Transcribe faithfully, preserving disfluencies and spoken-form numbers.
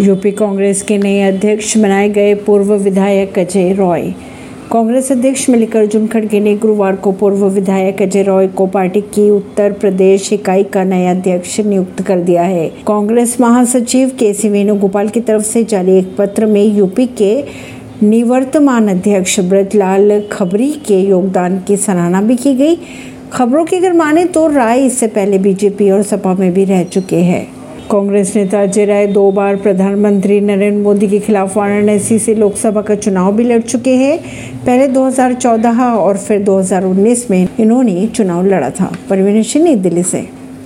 UP Congress के नए अध्यक्ष बनाए गए पूर्व विधायक अजय राय। कांग्रेस अध्यक्ष मल्लिकार्जुन खड़गे ने गुरुवार को पूर्व विधायक अजय राय को पार्टी की उत्तर प्रदेश इकाई का नया अध्यक्ष नियुक्त कर दिया है। कांग्रेस महासचिव के सी वेणुगोपाल की तरफ से जारी एक पत्र में यूपी के निवर्तमान अध्यक्ष व्रतलाल खबरी के योगदान की सराहना भी की गई। खबरों की अगर माने तो राय इससे पहले बीजेपी और सपा में भी रह चुके हैं। कांग्रेस नेता अजय राय दो बार प्रधानमंत्री नरेंद्र मोदी के खिलाफ वाराणसी से लोकसभा का चुनाव भी लड़ चुके हैं। पहले दो हज़ार चौदह और फिर दो हज़ार उन्नीस में इन्होंने चुनाव लड़ा था। परवीन अर्शी, नई दिल्ली से।